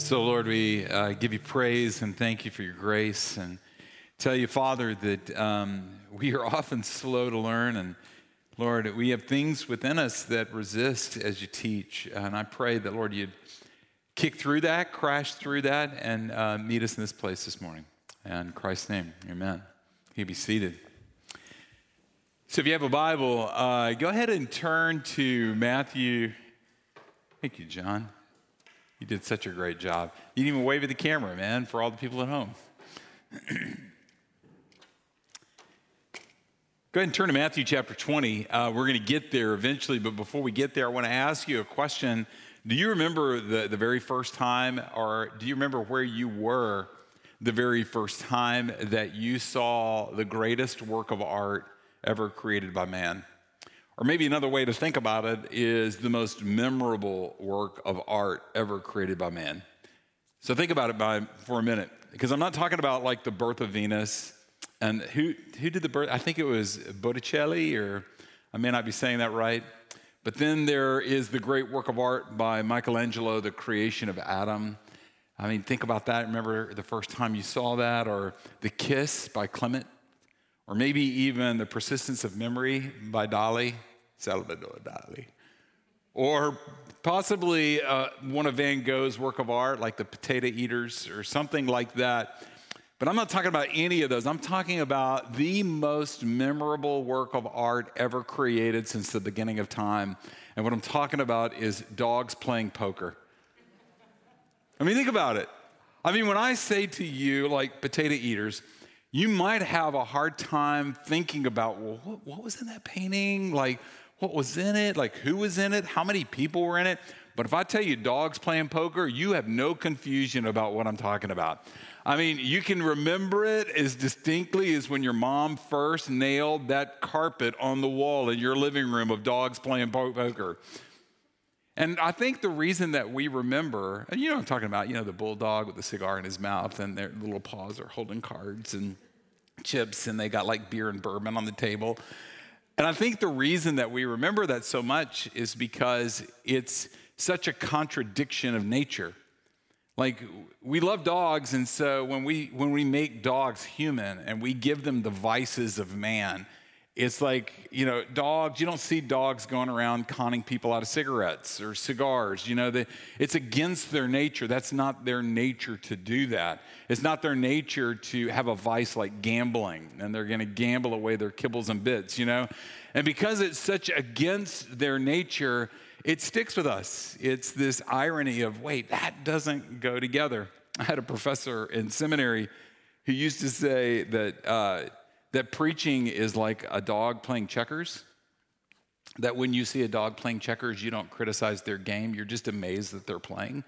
So, Lord, we give you praise and thank you for your grace, and tell you, Father, that we are often slow to learn, and Lord, we have things within us that resist as you teach, and I pray that, Lord, you'd kick through that, crash through that, and meet us in this place this morning. In Christ's name, amen. You can be seated. So if you have a Bible, go ahead and turn to Matthew. Thank you, John. You did such a great job. You didn't even wave at the camera, man, for all the people at home. Go ahead and turn to Matthew chapter 20. We're going to get there eventually, but before we get there, I want to ask you a question. Do you remember the very first time, or do you remember where you were the very first time that you saw the greatest work of art ever created by man? Or maybe another way to think about it is the most memorable work of art ever created by man. So think about it for a minute, because I'm not talking about like the birth of Venus. And who did the birth? I think it was Botticelli, or I may not be saying that right. But then there is the great work of art by Michelangelo, the creation of Adam. I mean, think about that. Remember the first time you saw that, or The Kiss by Klimt, or maybe even The Persistence of Memory by Dali. Salvador Dali. Or possibly one of Van Gogh's work of art, like the Potato Eaters or something like that. But I'm not talking about any of those. I'm talking about the most memorable work of art ever created since the beginning of time. And what I'm talking about is dogs playing poker. I mean, think about it. I mean, when I say to you, like, Potato Eaters, you might have a hard time thinking about, well, what was in that painting? Like, what was in it? Like, who was in it? How many people were in it? But if I tell you dogs playing poker, you have no confusion about what I'm talking about. I mean, you can remember it as distinctly as when your mom first nailed that carpet on the wall in your living room of dogs playing poker. And I think the reason that we remember, and you know what I'm talking about, you know, the bulldog with the cigar in his mouth and their little paws are holding cards and chips, and they got like beer and bourbon on the table. And I think the reason that we remember that so much is because it's such a contradiction of nature. Like, we love dogs, and so when we make dogs human and we give them the vices of man, it's like, you know, dogs, you don't see dogs going around conning people out of cigarettes or cigars. You know, it's against their nature. That's not their nature to do that. It's not their nature to have a vice like gambling, and they're going to gamble away their kibbles and bits, you know. And because it's such against their nature, it sticks with us. It's this irony of, wait, that doesn't go together. I had a professor in seminary who used to say that preaching is like a dog playing checkers, that when you see a dog playing checkers, you don't criticize their game. You're just amazed that they're playing.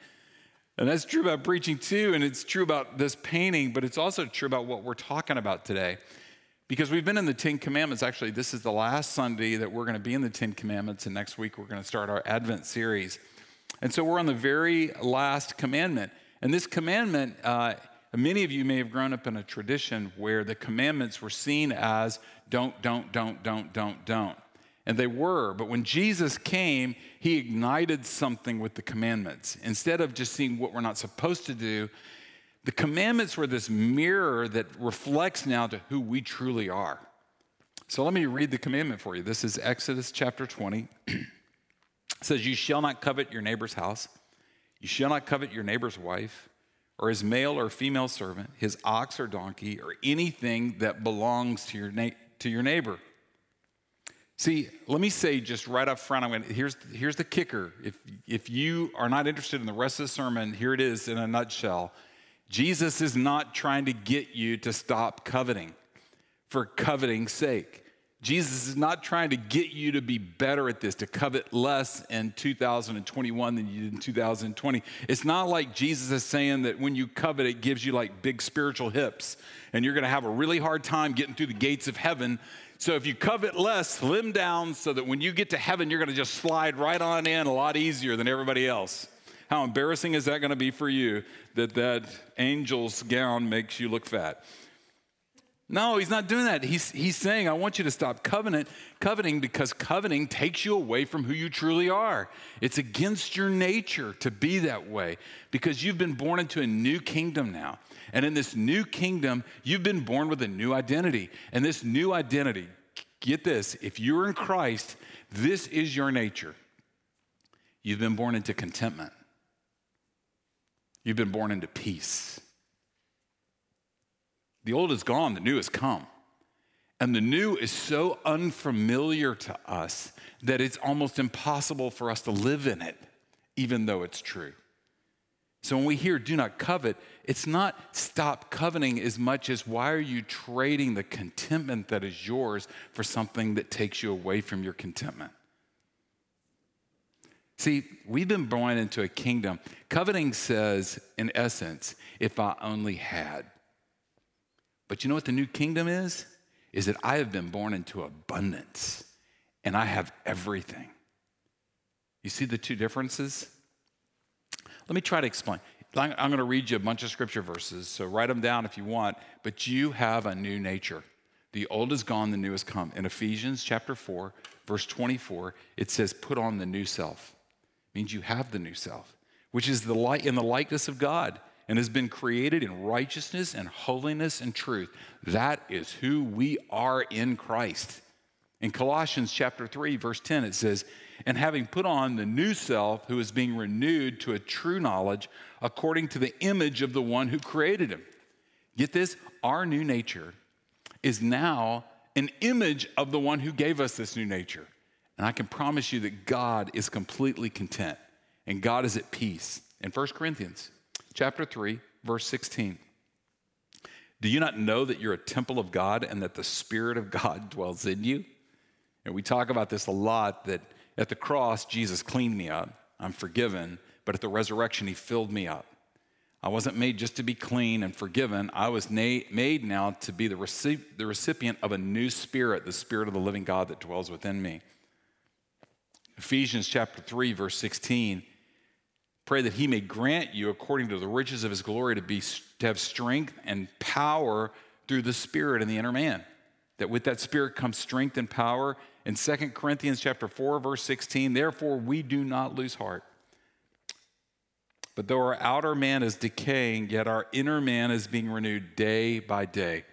And that's true about preaching too, and it's true about this painting, but it's also true about what we're talking about today. Because we've been in the Ten Commandments. Actually, this is the last Sunday that we're going to be in the Ten Commandments, and next week we're going to start our Advent series. And so we're on the very last commandment. And this commandment, many of you may have grown up in a tradition where the commandments were seen as don't. And they were. But when Jesus came, he ignited something with the commandments. Instead of just seeing what we're not supposed to do, the commandments were this mirror that reflects now to who we truly are. So let me read the commandment for you. This is Exodus chapter 20. It says, "You shall not covet your neighbor's house. You shall not covet your neighbor's wife, or his male or female servant, his ox or donkey, or anything that belongs to your neighbor." See, let me say just right up front, here's the kicker. If you are not interested in the rest of the sermon, here it is in a nutshell. Jesus is not trying to get you to stop coveting for coveting's sake. Jesus is not trying to get you to be better at this, to covet less in 2021 than you did in 2020. It's not like Jesus is saying that when you covet, it gives you like big spiritual hips and you're going to have a really hard time getting through the gates of heaven. So if you covet less, slim down so that when you get to heaven, you're going to just slide right on in a lot easier than everybody else. How embarrassing is that going to be for you that angel's gown makes you look fat? No, he's not doing that. He's saying, I want you to stop coveting because coveting takes you away from who you truly are. It's against your nature to be that way because you've been born into a new kingdom now. And in this new kingdom, you've been born with a new identity. And this new identity, get this, if you're in Christ, this is your nature. You've been born into contentment. You've been born into peace. The old is gone, the new has come. And the new is so unfamiliar to us that it's almost impossible for us to live in it, even though it's true. So when we hear do not covet, it's not stop coveting as much as why are you trading the contentment that is yours for something that takes you away from your contentment? See, we've been born into a kingdom. Coveting says, in essence, if I only had. But you know what the new kingdom is? Is that I have been born into abundance, and I have everything. You see the two differences? Let me try to explain. I'm going to read you a bunch of scripture verses, so write them down if you want, but you have a new nature. The old is gone, the new has come. In Ephesians chapter 4, verse 24, it says, put on the new self. It means you have the new self, which is the light in the likeness of God, and has been created in righteousness and holiness and truth. That is who we are in Christ. In Colossians chapter 3, verse 10, it says, and having put on the new self who is being renewed to a true knowledge according to the image of the one who created him. Get this, our new nature is now an image of the one who gave us this new nature. And I can promise you that God is completely content and God is at peace. In 1 Corinthians Chapter 3, verse 16. Do you not know that you're a temple of God and that the Spirit of God dwells in you? And we talk about this a lot, that at the cross, Jesus cleaned me up. I'm forgiven. But at the resurrection, he filled me up. I wasn't made just to be clean and forgiven. I was made now to be the recipient of a new spirit, the Spirit of the living God that dwells within me. Ephesians chapter 3, verse 16. Pray that he may grant you, according to the riches of his glory, to have strength and power through the Spirit in the inner man. That with that Spirit comes strength and power. In 2 Corinthians chapter 4, verse 16, therefore we do not lose heart. But though our outer man is decaying, yet our inner man is being renewed day by day.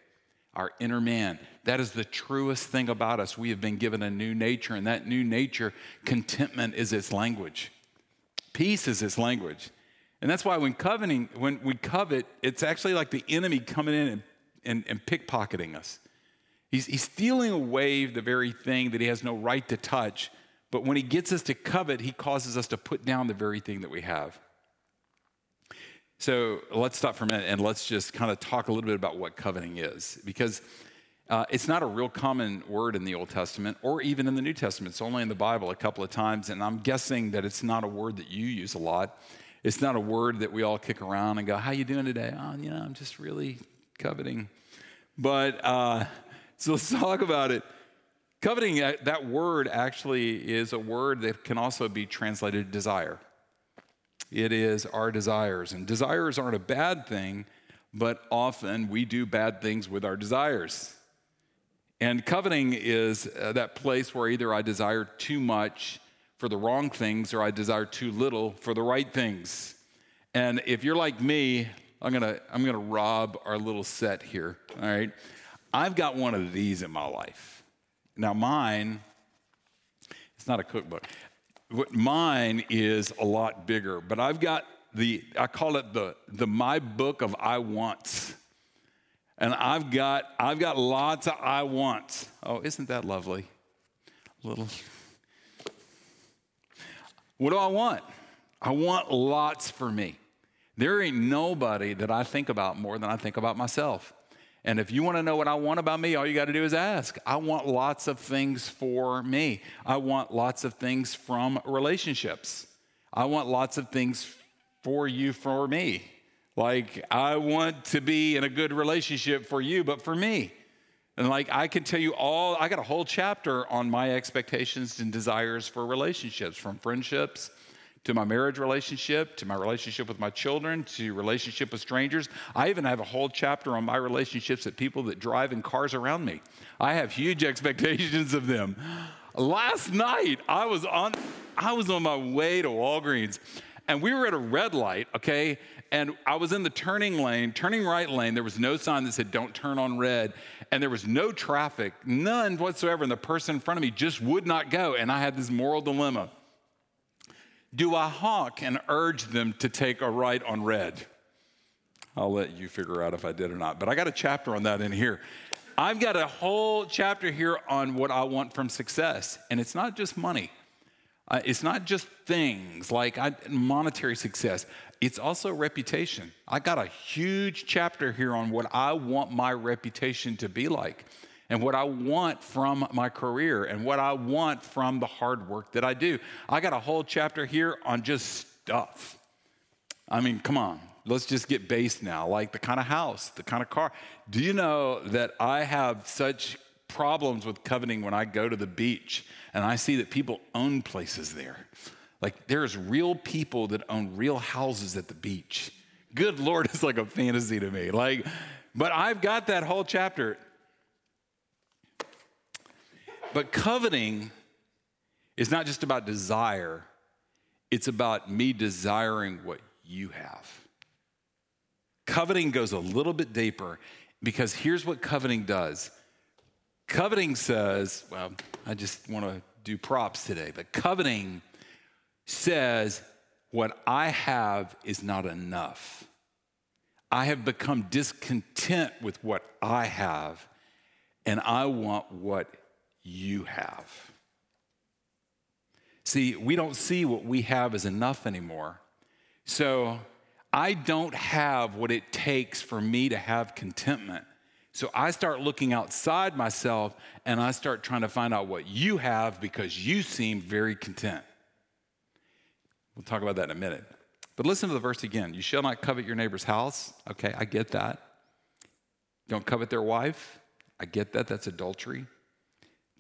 Our inner man. That is the truest thing about us. We have been given a new nature, and that new nature, contentment is its language. Peace is his language. And that's why when we covet, it's actually like the enemy coming in and pickpocketing us. He's stealing away the very thing that he has no right to touch. But when he gets us to covet, he causes us to put down the very thing that we have. So let's stop for a minute and let's just kind of talk a little bit about what coveting is. Because it's not a real common word in the Old Testament or even in the New Testament. It's only in the Bible a couple of times, and I'm guessing that it's not a word that you use a lot. It's not a word that we all kick around and go, how you doing today? Oh, you know, I'm just really coveting. But so let's talk about it. Coveting, that word actually is a word that can also be translated desire. It is our desires, and desires aren't a bad thing, but often we do bad things with our desires. And coveting is that place where either I desire too much for the wrong things or I desire too little for the right things. And if you're like me, I'm gonna rob our little set here, all right? I've got one of these in my life. Now mine, it's not a cookbook. Mine is a lot bigger, but I've got I call it the my book of I wants. And I've got lots of I wants. Oh, isn't that lovely? What do I want? I want lots for me. There ain't nobody that I think about more than I think about myself. And if you want to know what I want about me, all you got to do is ask. I want lots of things for me. I want lots of things from relationships. I want lots of things for you, for me. Like, I want to be in a good relationship for you, but for me. And like, I can tell you I got a whole chapter on my expectations and desires for relationships, from friendships to my marriage relationship, to my relationship with my children, to relationship with strangers. I even have a whole chapter on my relationships with people that drive in cars around me. I have huge expectations of them. Last night, I was on my way to Walgreens, and we were at a red light, okay? And I was in the turning right lane. There was no sign that said, don't turn on red. And there was no traffic, none whatsoever. And the person in front of me just would not go. And I had this moral dilemma. Do I honk and urge them to take a right on red? I'll let you figure out if I did or not. But I got a chapter on that in here. I've got a whole chapter here on what I want from success. And it's not just money. It's not just things like monetary success. It's also reputation. I got a huge chapter here on what I want my reputation to be like and what I want from my career and what I want from the hard work that I do. I got a whole chapter here on just stuff. I mean, come on. Let's just get base now, like the kind of house, the kind of car. Do you know that I have such problems with coveting when I go to the beach and I see that people own places there? Like there's real people that own real houses at the beach. Good Lord, it's like a fantasy to me. Like, but I've got that whole chapter. But coveting is not just about desire. It's about me desiring what you have. Coveting goes a little bit deeper because here's what coveting does. Coveting says, well, I just want to do props today, but coveting says what I have is not enough. I have become discontent with what I have, and I want what you have. See, we don't see what we have as enough anymore. So I don't have what it takes for me to have contentment. So I start looking outside myself and I start trying to find out what you have because you seem very content. We'll talk about that in a minute. But listen to the verse again. You shall not covet your neighbor's house. Okay, I get that. Don't covet their wife. I get that. That's adultery.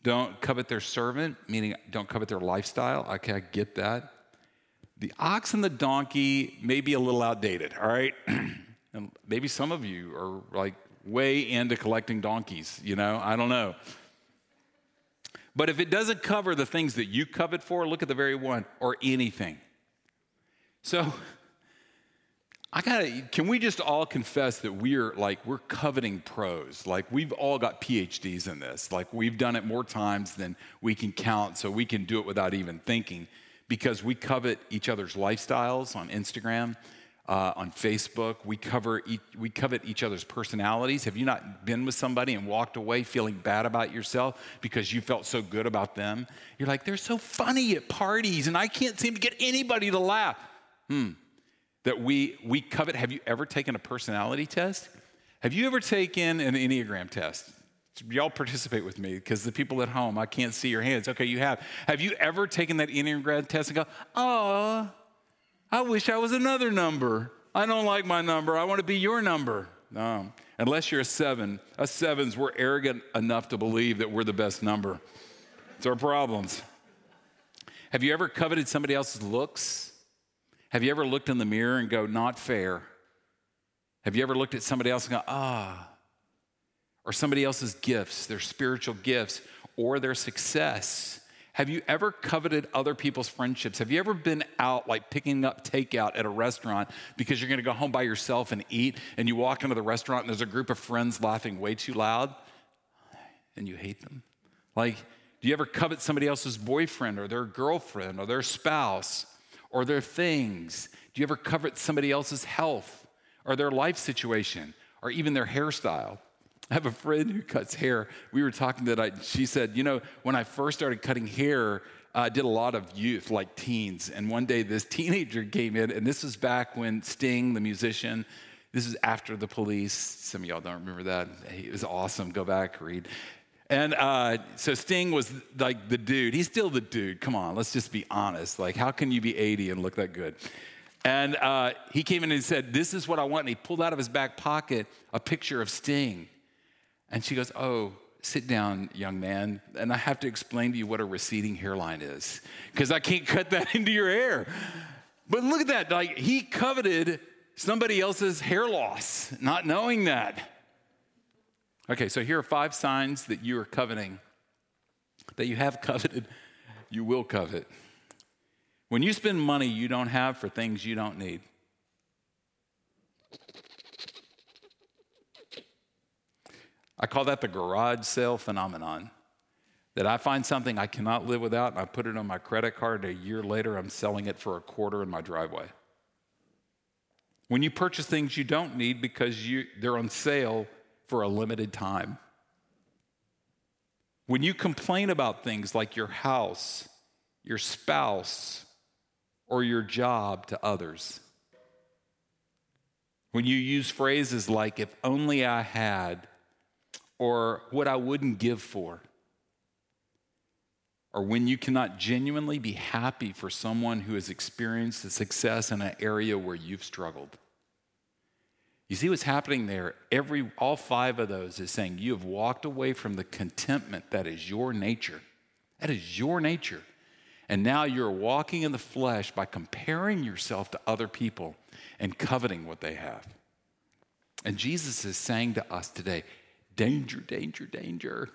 Don't covet their servant, meaning don't covet their lifestyle. Okay, I get that. The ox and the donkey may be a little outdated, all right? And maybe some of you are like way into collecting donkeys, you know? I don't know. But if it doesn't cover the things that you covet for, look at the very one, or anything. So can we just all confess that we're coveting pros? Like we've all got PhDs in this. Like we've done it more times than we can count, so we can do it without even thinking. Because we covet each other's lifestyles on Instagram, on Facebook. We covet each other's personalities. Have you not been with somebody and walked away feeling bad about yourself because you felt so good about them? You're like, they're so funny at parties, and I can't seem to get anybody to laugh. That we covet. Have you ever taken a personality test? Have you ever taken an Enneagram test? Y'all participate with me because the people at home, I can't see your hands. Okay, you have. Have you ever taken that Enneagram test and go, oh, I wish I was another number. I don't like my number. I want to be your number. No, unless you're a seven. Us sevens, we're arrogant enough to believe that we're the best number. It's our problems. Have you ever coveted somebody else's looks? Have you ever looked in the mirror and go, not fair? Have you ever looked at somebody else and go, ah. Or somebody else's gifts, their spiritual gifts, or their success. Have you ever coveted other people's friendships? Have you ever been out like picking up takeout at a restaurant because you're gonna go home by yourself and eat, and you walk into the restaurant and there's a group of friends laughing way too loud, and you hate them? Like, do you ever covet somebody else's boyfriend or their girlfriend or their spouse or their things? Do you ever covet somebody else's health or their life situation or even their hairstyle? I have a friend who cuts hair. We were talking that night, and she said, you know, when I first started cutting hair, I did a lot of youth, like teens. And one day this teenager came in, and this was back when Sting, the musician, this was after the Police. Some of y'all don't remember that. It was awesome. Go back, read. And so Sting was like the dude. He's still the dude. Come on, let's just be honest. Like, how can you be 80 and look that good? And he came in and said, this is what I want. And he pulled out of his back pocket a picture of Sting. And she goes, oh, sit down, young man, and I have to explain to you what a receding hairline is, because I can't cut that into your hair. But look at that. Like, he coveted somebody else's hair loss, not knowing that. Okay, so here are 5 signs that you are coveting, that you have coveted, you will covet. When you spend money you don't have for things you don't need. I call that the garage sale phenomenon, that I find something I cannot live without, and I put it on my credit card, and a year later I'm selling it for a quarter in my driveway. When you purchase things you don't need because they're on sale for a limited time. When you complain about things like your house, your spouse, or your job to others. When you use phrases like, if only I had, or what I wouldn't give for. Or when you cannot genuinely be happy for someone who has experienced the success in an area where you've struggled. You see what's happening there? All 5 of those is saying you have walked away from the contentment that is your nature. That is your nature. And now you're walking in the flesh by comparing yourself to other people and coveting what they have. And Jesus is saying to us today, danger, danger, danger.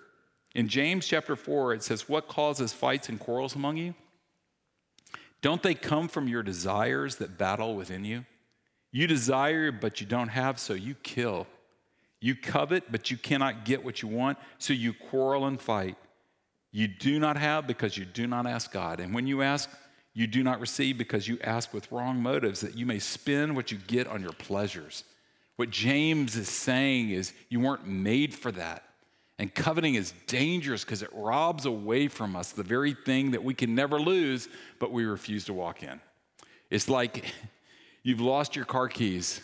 In James chapter 4, it says, what causes fights and quarrels among you? Don't they come from your desires that battle within you? You desire, but you don't have, so you kill. You covet, but you cannot get what you want, so you quarrel and fight. You do not have because you do not ask God. And when you ask, you do not receive because you ask with wrong motives, that you may spend what you get on your pleasures. What James is saying is you weren't made for that. And coveting is dangerous because it robs away from us the very thing that we can never lose, but we refuse to walk in. It's like... you've lost your car keys,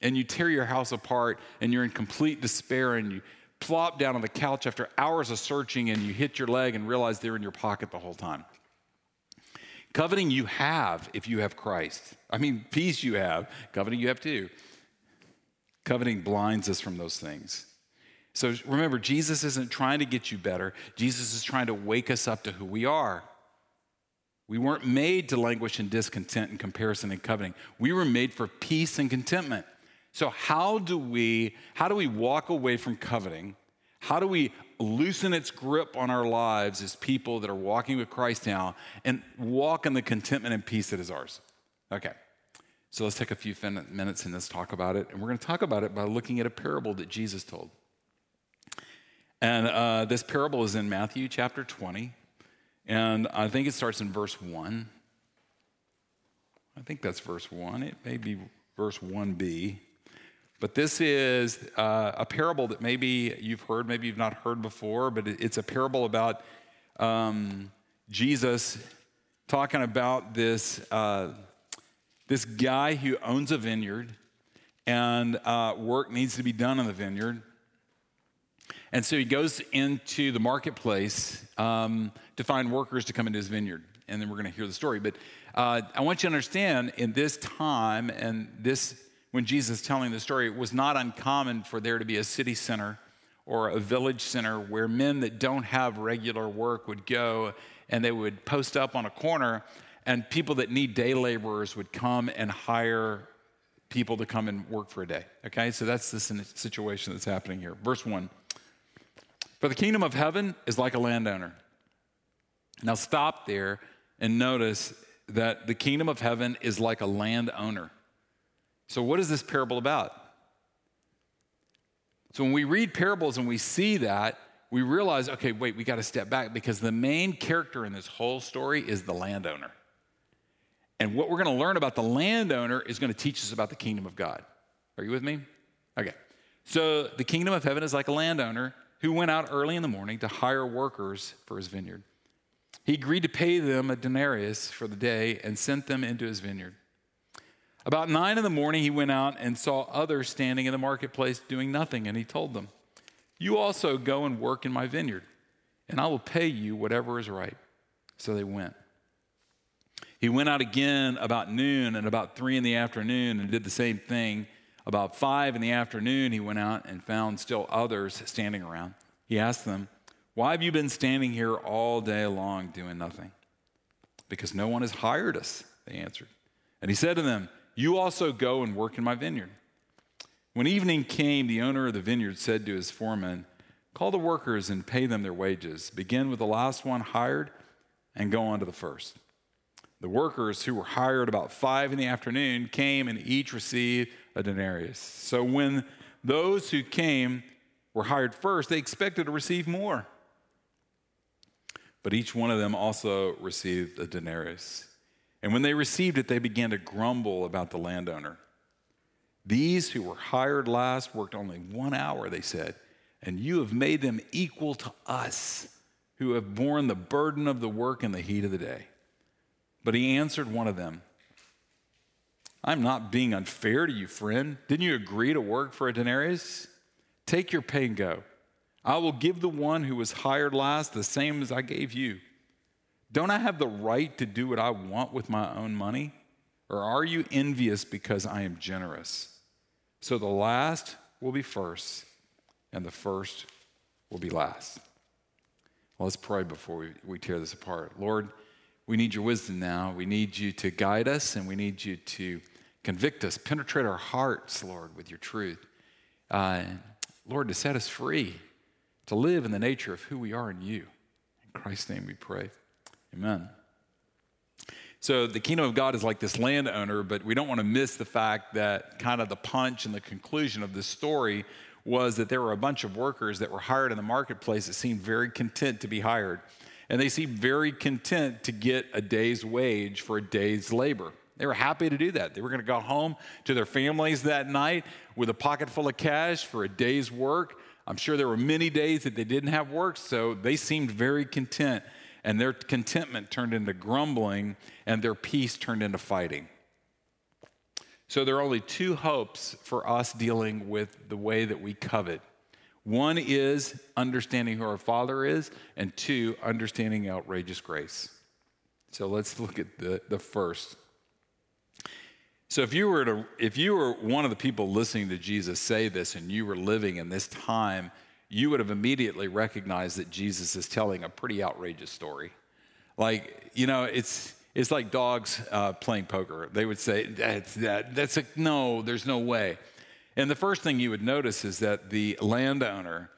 and you tear your house apart, and you're in complete despair, and you plop down on the couch after hours of searching, and you hit your leg and realize they're in your pocket the whole time. Coveting you have if you have Christ. I mean, peace you have. Coveting you have too. Coveting blinds us from those things. So remember, Jesus isn't trying to get you better. Jesus is trying to wake us up to who we are. We weren't made to languish in discontent and comparison and coveting. We were made for peace and contentment. So how do we walk away from coveting? How do we loosen its grip on our lives as people that are walking with Christ now and walk in the contentment and peace that is ours? Okay, so let's take a few minutes and let's talk about it. And we're going to talk about it by looking at a parable that Jesus told. And this parable is in Matthew chapter 20. And I think it starts in verse 1. I think that's verse 1. It may be verse 1b. But this is a parable that maybe you've heard, maybe you've not heard before, but it's a parable about Jesus talking about this guy who owns a vineyard, and work needs to be done on the vineyard. And so he goes into the marketplace to find workers to come into his vineyard. And then we're going to hear the story. But I want you to understand, in this time, and this, when Jesus is telling the story, it was not uncommon for there to be a city center or a village center where men that don't have regular work would go, and they would post up on a corner, and people that need day laborers would come and hire people to come and work for a day. Okay, so that's the situation that's happening here. Verse 1. For the kingdom of heaven is like a landowner. Now stop there and notice that the kingdom of heaven is like a landowner. So what is this parable about? So when we read parables and we see that, we realize, okay, wait, we got to step back, because the main character in this whole story is the landowner. And what we're going to learn about the landowner is going to teach us about the kingdom of God. Are you with me? Okay. So the kingdom of heaven is like a landowner who went out early in the morning to hire workers for his vineyard. He agreed to pay them a denarius for the day and sent them into his vineyard. About 9 in the morning, he went out and saw others standing in the marketplace doing nothing, and he told them, "You also go and work in my vineyard, and I will pay you whatever is right." So they went. He went out again about noon and about 3 in the afternoon and did the same thing. About 5 in the afternoon, he went out and found still others standing around. He asked them, "Why have you been standing here all day long doing nothing?" "Because no one has hired us," they answered. And he said to them, "You also go and work in my vineyard." When evening came, the owner of the vineyard said to his foreman, "Call the workers and pay them their wages. Begin with the last one hired and go on to the first." The workers, who were hired about 5 p.m, came and each received a denarius. So when those who came were hired first, they expected to receive more. But each one of them also received a denarius. And when they received it, they began to grumble about the landowner. "These who were hired last worked only 1 hour," they said, "and you have made them equal to us who have borne the burden of the work in the heat of the day." But he answered one of them, "I'm not being unfair to you, friend. Didn't you agree to work for a denarius? Take your pay and go. I will give the one who was hired last the same as I gave you. Don't I have the right to do what I want with my own money? Or are you envious because I am generous? So the last will be first, and the first will be last." Well, let's pray before we tear this apart. Lord, we need your wisdom now. We need you to guide us, and we need you to convict us, penetrate our hearts, Lord, with your truth. Lord, to set us free, to live in the nature of who we are in you. In Christ's name we pray. Amen. So the kingdom of God is like this landowner, but we don't want to miss the fact that kind of the punch and the conclusion of this story was that there were a bunch of workers that were hired in the marketplace that seemed very content to be hired. And they seemed very content to get a day's wage for a day's labor. They were happy to do that. They were going to go home to their families that night with a pocket full of cash for a day's work. I'm sure there were many days that they didn't have work, so they seemed very content. And their contentment turned into grumbling, and their peace turned into fighting. So there are only two hopes for us dealing with the way that we covet. One is understanding who our Father is, and two, understanding outrageous grace. So let's look at the first. So if you were one of the people listening to Jesus say this, and you were living in this time, you would have immediately recognized that Jesus is telling a pretty outrageous story. Like, you know, it's like dogs playing poker. They would say, no, there's no way. And the first thing you would notice is that the landowner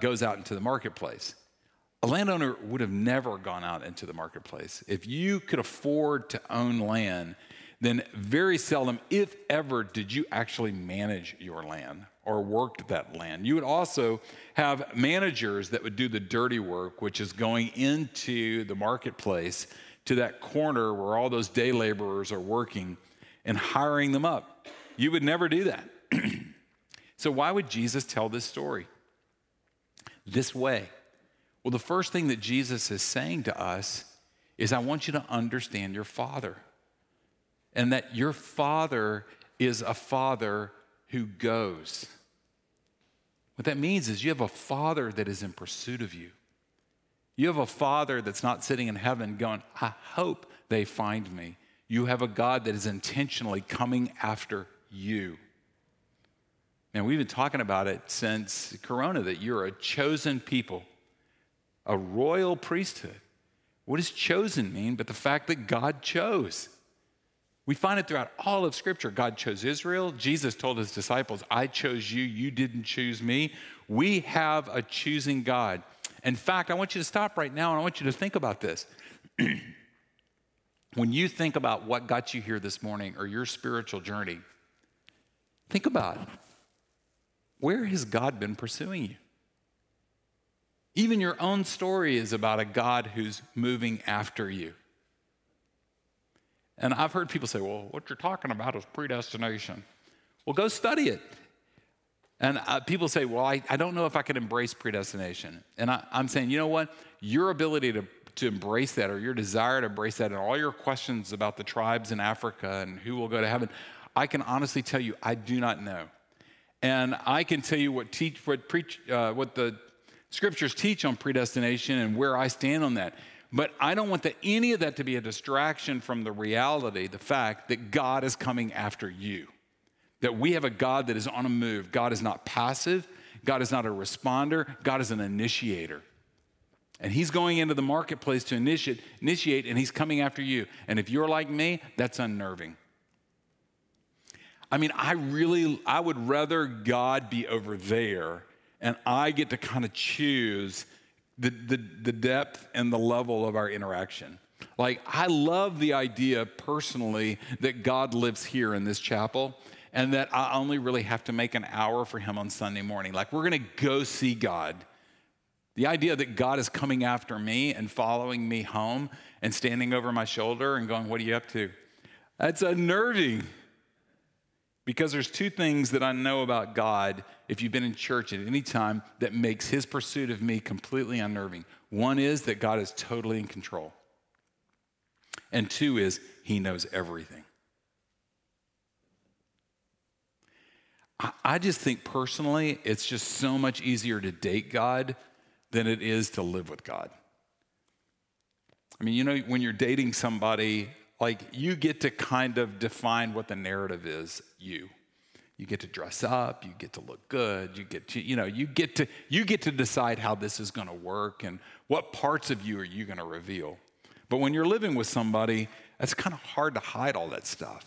goes out into the marketplace. A landowner would have never gone out into the marketplace. If you could afford to own land, then very seldom, if ever, did you actually manage your land or worked that land. You would also have managers that would do the dirty work, which is going into the marketplace to that corner where all those day laborers are working and hiring them up. You would never do that. So why would Jesus tell this story this way? Well, the first thing that Jesus is saying to us is, I want you to understand your Father. And that your Father is a Father who goes. What that means is you have a Father that is in pursuit of you. You have a Father that's not sitting in heaven going, I hope they find me. You have a God that is intentionally coming after you. And we've been talking about it since Corona, that you're a chosen people, a royal priesthood. What does chosen mean but the fact that God chose? We find it throughout all of Scripture. God chose Israel. Jesus told his disciples, I chose you. You didn't choose me. We have a choosing God. In fact, I want you to stop right now, and I want you to think about this. When you think about what got you here this morning or your spiritual journey, think about it. Where has God been pursuing you? Even your own story is about a God who's moving after you. And I've heard people say, well, what you're talking about is predestination. Well, go study it. And people say, well, I don't know if I can embrace predestination. And I'm saying, you know what? Your ability to embrace that, or your desire to embrace that, and all your questions about the tribes in Africa and who will go to heaven, I can honestly tell you, I do not know. And I can tell you what the Scriptures teach on predestination and where I stand on that. But I don't want any of that to be a distraction from the reality, the fact that God is coming after you, that we have a God that is on a move. God is not passive. God is not a responder. God is an initiator. And he's going into the marketplace to initiate, and he's coming after you. And if you're like me, that's unnerving. I mean, I would rather God be over there, and I get to kind of choose the depth and the level of our interaction. Like, I love the idea personally that God lives here in this chapel and that I only really have to make an hour for him on Sunday morning. Like, we're going to go see God. The idea that God is coming after me and following me home and standing over my shoulder and going, what are you up to? That's unnerving. Because there's two things that I know about God, if you've been in church at any time, that makes his pursuit of me completely unnerving. One is that God is totally in control. And two is he knows everything. I just think personally, it's just so much easier to date God than it is to live with God. I mean, you know, when you're dating somebody, like, you get to kind of define what the narrative is. You get to dress up, you get to look good, you get to decide how this is going to work and what parts of you are you going to reveal. But when you're living with somebody, it's kind of hard to hide all that stuff.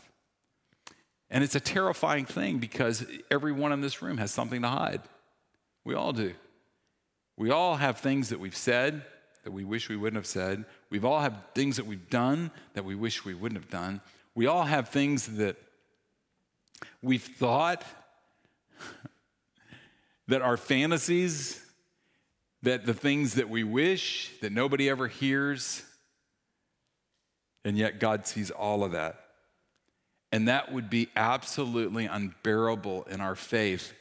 And it's a terrifying thing because everyone in this room has something to hide. We all do. We all have things that we've said that we wish we wouldn't have said. We all have things that we've done that we wish we wouldn't have done. We all have things that we've thought that are fantasies, that the things that we wish that nobody ever hears. And yet God sees all of that. And that would be absolutely unbearable in our faith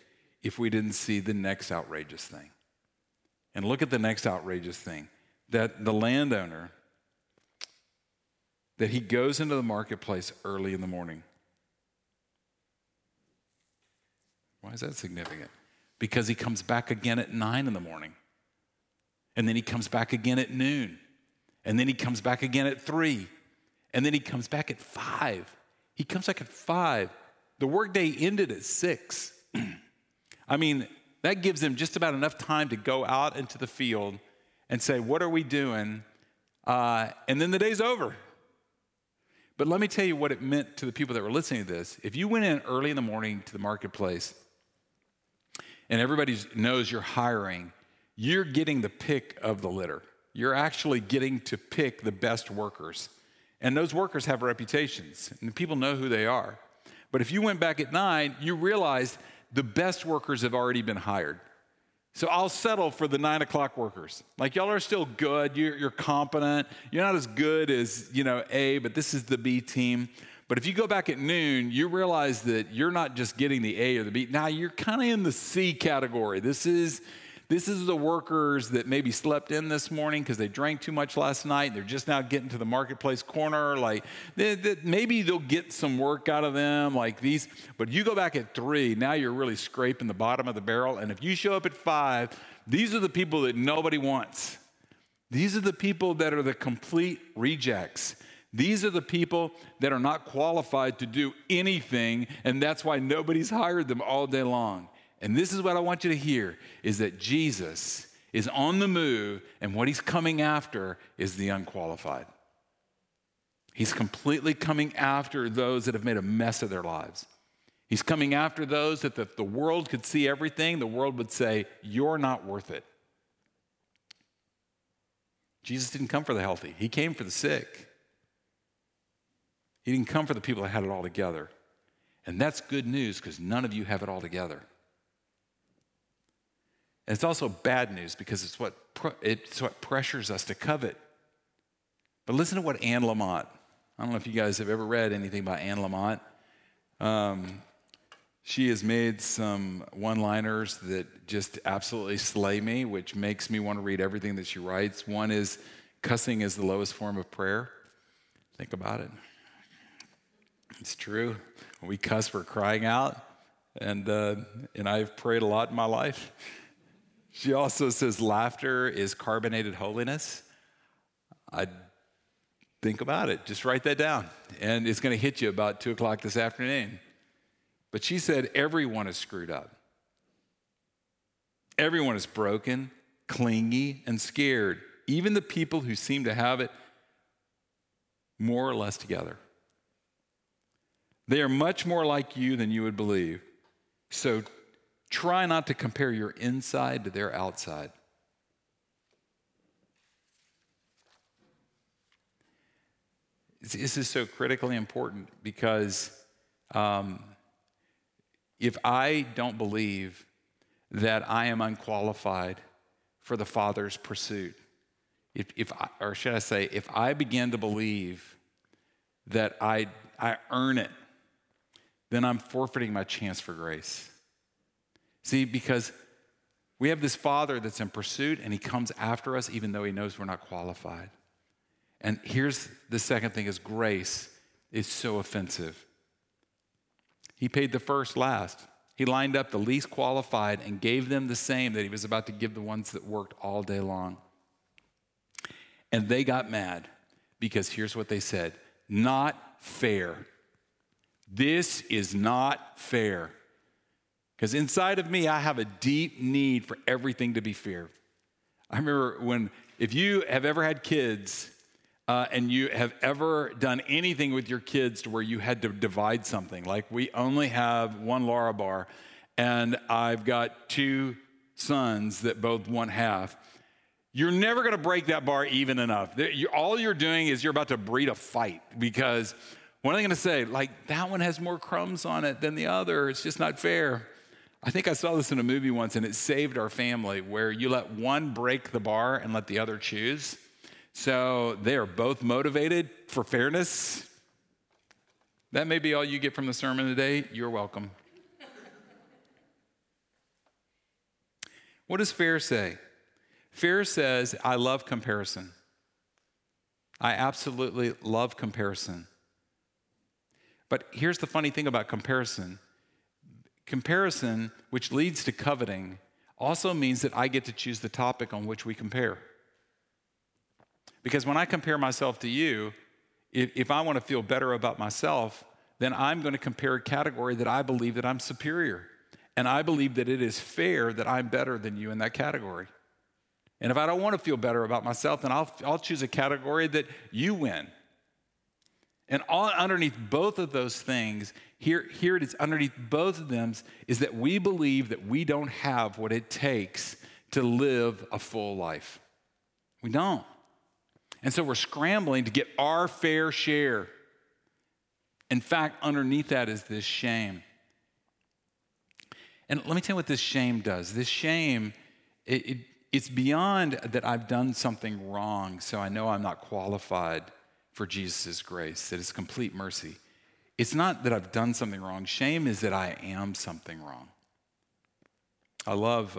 if we didn't see the next outrageous thing. And look at the next outrageous thing, that the landowner, that he goes into the marketplace early in the morning. Why is that significant? Because he comes back again at 9 a.m. And then he comes back again at noon. And then he comes back again at 3. And then he comes back at 5. He comes back at 5. The workday ended at 6. I mean, that gives him just about enough time to go out into the field and say, what are we doing? And then the day's over. But let me tell you what it meant to the people that were listening to this. If you went in early in the morning to the marketplace and everybody knows you're hiring, you're getting the pick of the litter. You're actually getting to pick the best workers. And those workers have reputations, and people know who they are. But if you went back at 9, you realized the best workers have already been hired. So I'll settle for the 9 o'clock workers. Like, y'all are still good. You're competent. You're not as good as, A, but this is the B team. But if you go back at noon, you realize that you're not just getting the A or the B. Now, you're kind of in the C category. This is the workers that maybe slept in this morning because they drank too much last night. They're just now getting to the marketplace corner. Like, maybe they'll get some work out of them, like these. But you go back at 3, now you're really scraping the bottom of the barrel. And if you show up at 5, these are the people that nobody wants. These are the people that are the complete rejects. These are the people that are not qualified to do anything, and that's why nobody's hired them all day long. And this is what I want you to hear, is that Jesus is on the move, and what he's coming after is the unqualified. He's completely coming after those that have made a mess of their lives. He's coming after those that if the world could see everything, the world would say, you're not worth it. Jesus didn't come for the healthy. He came for the sick. He didn't come for the people that had it all together. And that's good news because none of you have it all together. And it's also bad news because it's what pressures us to covet. But listen to what Anne Lamott. I don't know if you guys have ever read anything by Anne Lamott. She has made some one-liners that just absolutely slay me, which makes me want to read everything that she writes. One is, cussing is the lowest form of prayer. Think about it. It's true. When we cuss, we're crying out. And I've prayed a lot in my life. She also says laughter is carbonated holiness. I think about it. Just write that down. And it's going to hit you about 2 o'clock this afternoon. But she said everyone is screwed up. Everyone is broken, clingy, and scared, even the people who seem to have it more or less together. They are much more like you than you would believe. So try not to compare your inside to their outside. This is so critically important because if I don't believe that I am unqualified for the Father's pursuit, if I begin to believe that I earn it, then I'm forfeiting my chance for grace. See, because we have this Father that's in pursuit, and he comes after us even though he knows we're not qualified. And here's the second thing is grace is so offensive. He paid the first last. He lined up the least qualified and gave them the same that he was about to give the ones that worked all day long. And they got mad because here's what they said. Not fair. This is not fair. Because inside of me, I have a deep need for everything to be fair. I remember if you have ever had kids, and you have ever done anything with your kids to where you had to divide something, like we only have one Lara bar, and I've got two sons that both want half, you're never going to break that bar even enough. All you're doing is you're about to breed a fight, because what are they going to say? Like, that one has more crumbs on it than the other. It's just not fair. I think I saw this in a movie once, and it saved our family, where you let one break the bar and let the other choose. So they are both motivated for fairness. That may be all you get from the sermon today. You're welcome. What does fair say? Fair says, I love comparison. I absolutely love comparison. But here's the funny thing about comparison. Comparison, which leads to coveting, also means that I get to choose the topic on which we compare. Because when I compare myself to you, if I want to feel better about myself, then I'm going to compare a category that I believe that I'm superior. And I believe that it is fair that I'm better than you in that category. And if I don't want to feel better about myself, then I'll choose a category that you win. And all underneath both of those things, here it is, underneath both of them, is that we believe that we don't have what it takes to live a full life. We don't. And so we're scrambling to get our fair share. In fact, underneath that is this shame. And let me tell you what this shame does. This shame, it's beyond that I've done something wrong, so I know I'm not qualified for Jesus' grace, that it's complete mercy. It's not that I've done something wrong. Shame is that I am something wrong. I love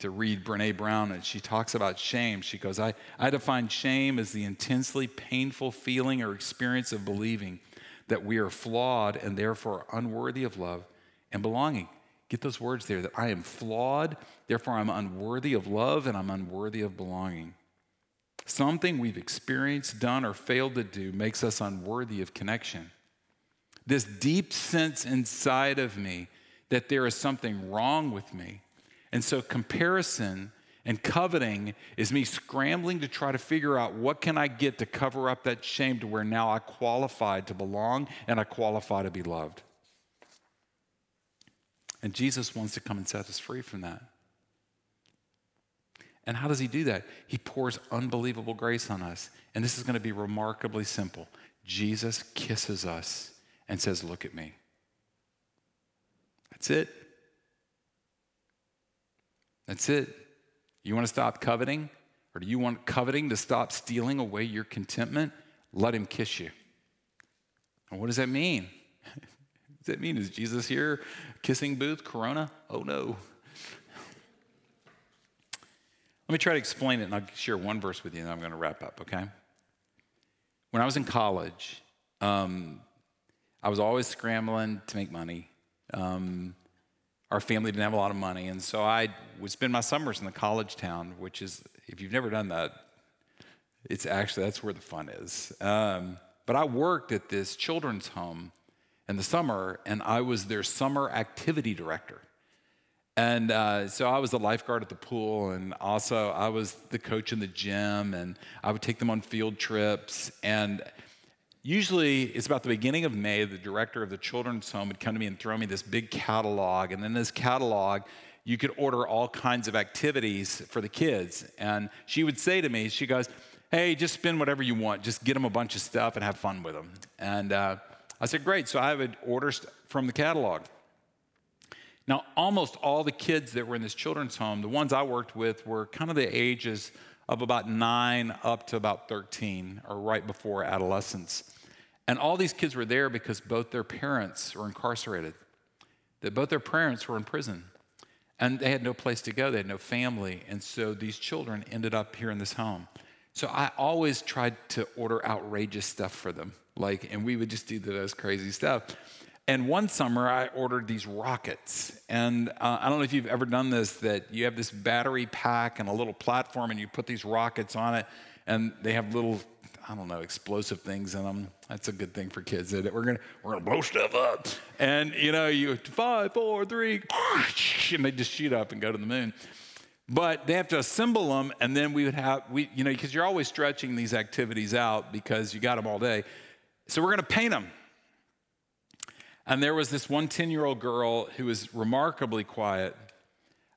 to read Brené Brown, and she talks about shame. She goes, I define shame as the intensely painful feeling or experience of believing that we are flawed and therefore unworthy of love and belonging. Get those words there, that I am flawed, therefore I'm unworthy of love and I'm unworthy of belonging. Something we've experienced, done, or failed to do makes us unworthy of connection. This deep sense inside of me that there is something wrong with me. And so comparison and coveting is me scrambling to try to figure out what can I get to cover up that shame to where now I qualify to belong and I qualify to be loved. And Jesus wants to come and set us free from that. And how does he do that? He pours unbelievable grace on us. And this is going to be remarkably simple. Jesus kisses us and says, look at me. That's it. That's it. You want to stop coveting? Or do you want coveting to stop stealing away your contentment? Let him kiss you. And what does that mean? Does that mean, is Jesus here? Kissing booth? Corona? Oh, no. Let me try to explain it, and I'll share one verse with you, and then I'm going to wrap up, okay? When I was in college, I was always scrambling to make money. Our family didn't have a lot of money, and so I would spend my summers in the college town, which is, if you've never done that, it's actually, that's where the fun is. But I worked at this children's home in the summer, and I was their summer activity director. And so I was the lifeguard at the pool, and also I was the coach in the gym, and I would take them on field trips. And usually it's about the beginning of May, the director of the children's home would come to me and throw me this big catalog. And in this catalog, you could order all kinds of activities for the kids. And she would say to me, she goes, hey, just spend whatever you want. Just get them a bunch of stuff and have fun with them. And I said, great. So I would order from the catalog. Now, almost all the kids that were in this children's home, the ones I worked with were kind of the ages of about 9 up to about 13, or right before adolescence. And all these kids were there because both their parents were incarcerated, that both their parents were in prison. And they had no place to go. They had no family. And so these children ended up here in this home. So I always tried to order outrageous stuff for them. And we would just do those crazy stuff. And one summer, I ordered these rockets. And I don't know if you've ever done this, that you have this battery pack and a little platform, and you put these rockets on it, and they have little, explosive things in them. That's a good thing for kids. That we're gonna blow stuff up. And, you 5, 4, 3, and they just shoot up and go to the moon. But they have to assemble them, and then we would have, because you're always stretching these activities out because you got them all day. So we're going to paint them. And there was this one 10-year-old girl who was remarkably quiet,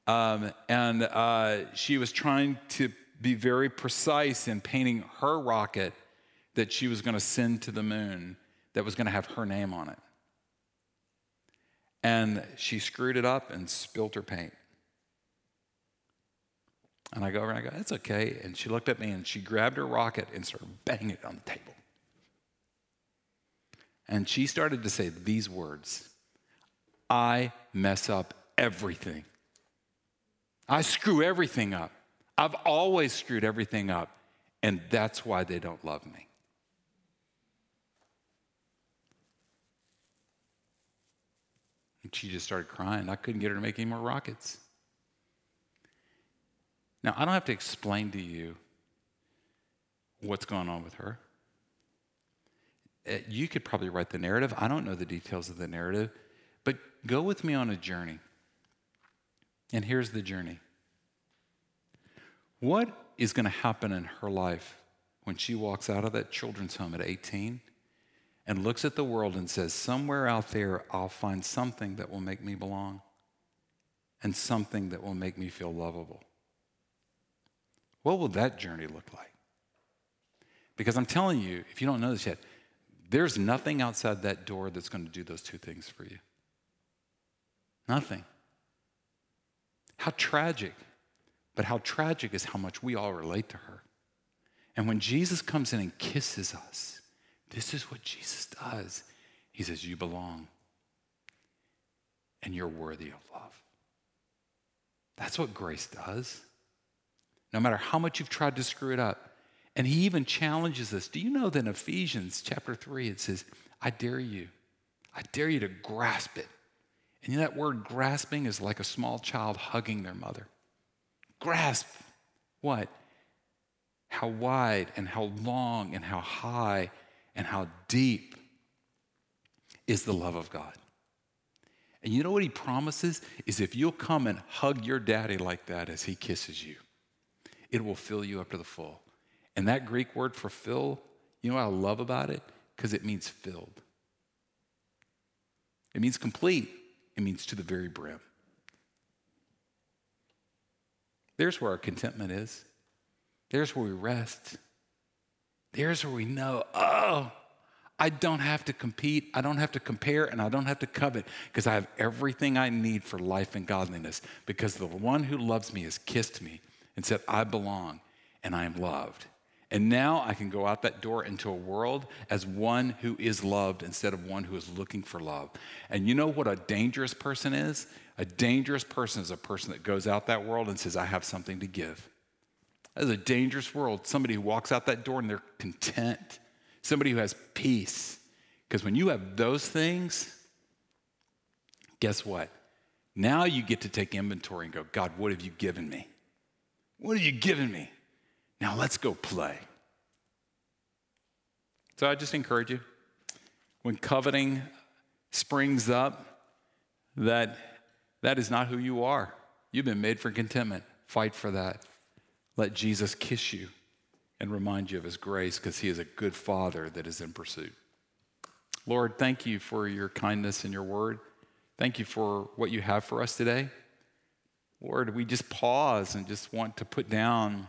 and she was trying to be very precise in painting her rocket that she was going to send to the moon that was going to have her name on it. And she screwed it up and spilled her paint. And I go over and I go, it's okay. And she looked at me and she grabbed her rocket and started banging it on the table. And she started to say these words: I mess up everything. I screw everything up. I've always screwed everything up. And that's why they don't love me. And she just started crying. I couldn't get her to make any more rockets. Now, I don't have to explain to you what's going on with her. You could probably write the narrative. I don't know the details of the narrative, but go with me on a journey. And here's the journey. What is going to happen in her life when she walks out of that children's home at 18 and looks at the world and says, somewhere out there, I'll find something that will make me belong and something that will make me feel lovable? What will that journey look like? Because I'm telling you, if you don't know this yet, there's nothing outside that door that's going to do those two things for you. Nothing. How tragic. But how tragic is how much we all relate to her. And when Jesus comes in and kisses us, this is what Jesus does. He says, you belong. And you're worthy of love. That's what grace does. No matter how much you've tried to screw it up. And he even challenges us. Do you know that in Ephesians chapter 3, it says, I dare you. I dare you to grasp it. And that word grasping is like a small child hugging their mother. Grasp what? How wide and how long and how high and how deep is the love of God. And you know what he promises? Is if you'll come and hug your daddy like that as he kisses you, it will fill you up to the full. And that Greek word for fill, you know what I love about it? Because it means filled. It means complete. It means to the very brim. There's where our contentment is. There's where we rest. There's where we know, I don't have to compete. I don't have to compare, and I don't have to covet, because I have everything I need for life and godliness, because the one who loves me has kissed me and said, I belong. And I am loved. And now I can go out that door into a world as one who is loved instead of one who is looking for love. And you know what a dangerous person is? A dangerous person is a person that goes out that world and says, I have something to give. That is a dangerous world. Somebody who walks out that door and they're content. Somebody who has peace. Because when you have those things, guess what? Now you get to take inventory and go, God, what have you given me? What have you given me? Now let's go play. So I just encourage you, when coveting springs up, that That is not who you are. You've been made for contentment. Fight for that. Let Jesus kiss you and remind you of his grace, because he is a good father that is in pursuit. Lord, thank you for your kindness and your word. Thank you for what you have for us today. Lord, we just pause and just want to put down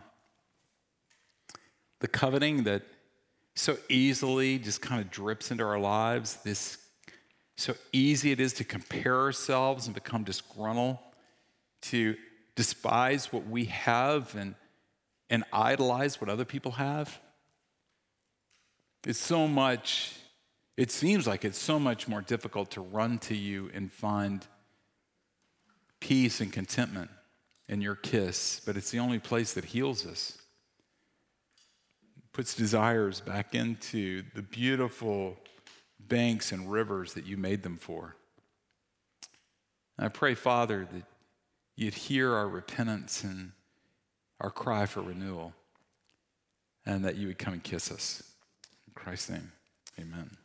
the coveting that so easily just kind of drips into our lives. This, so easy it is to compare ourselves and become disgruntled, to despise what we have and idolize what other people have. It's so much, it seems like it's so much more difficult to run to you and find peace and contentment in your kiss, but it's the only place that heals us. Puts desires back into the beautiful banks and rivers that you made them for. And I pray, Father, that you'd hear our repentance and our cry for renewal, and that you would come and kiss us. In Christ's name, amen.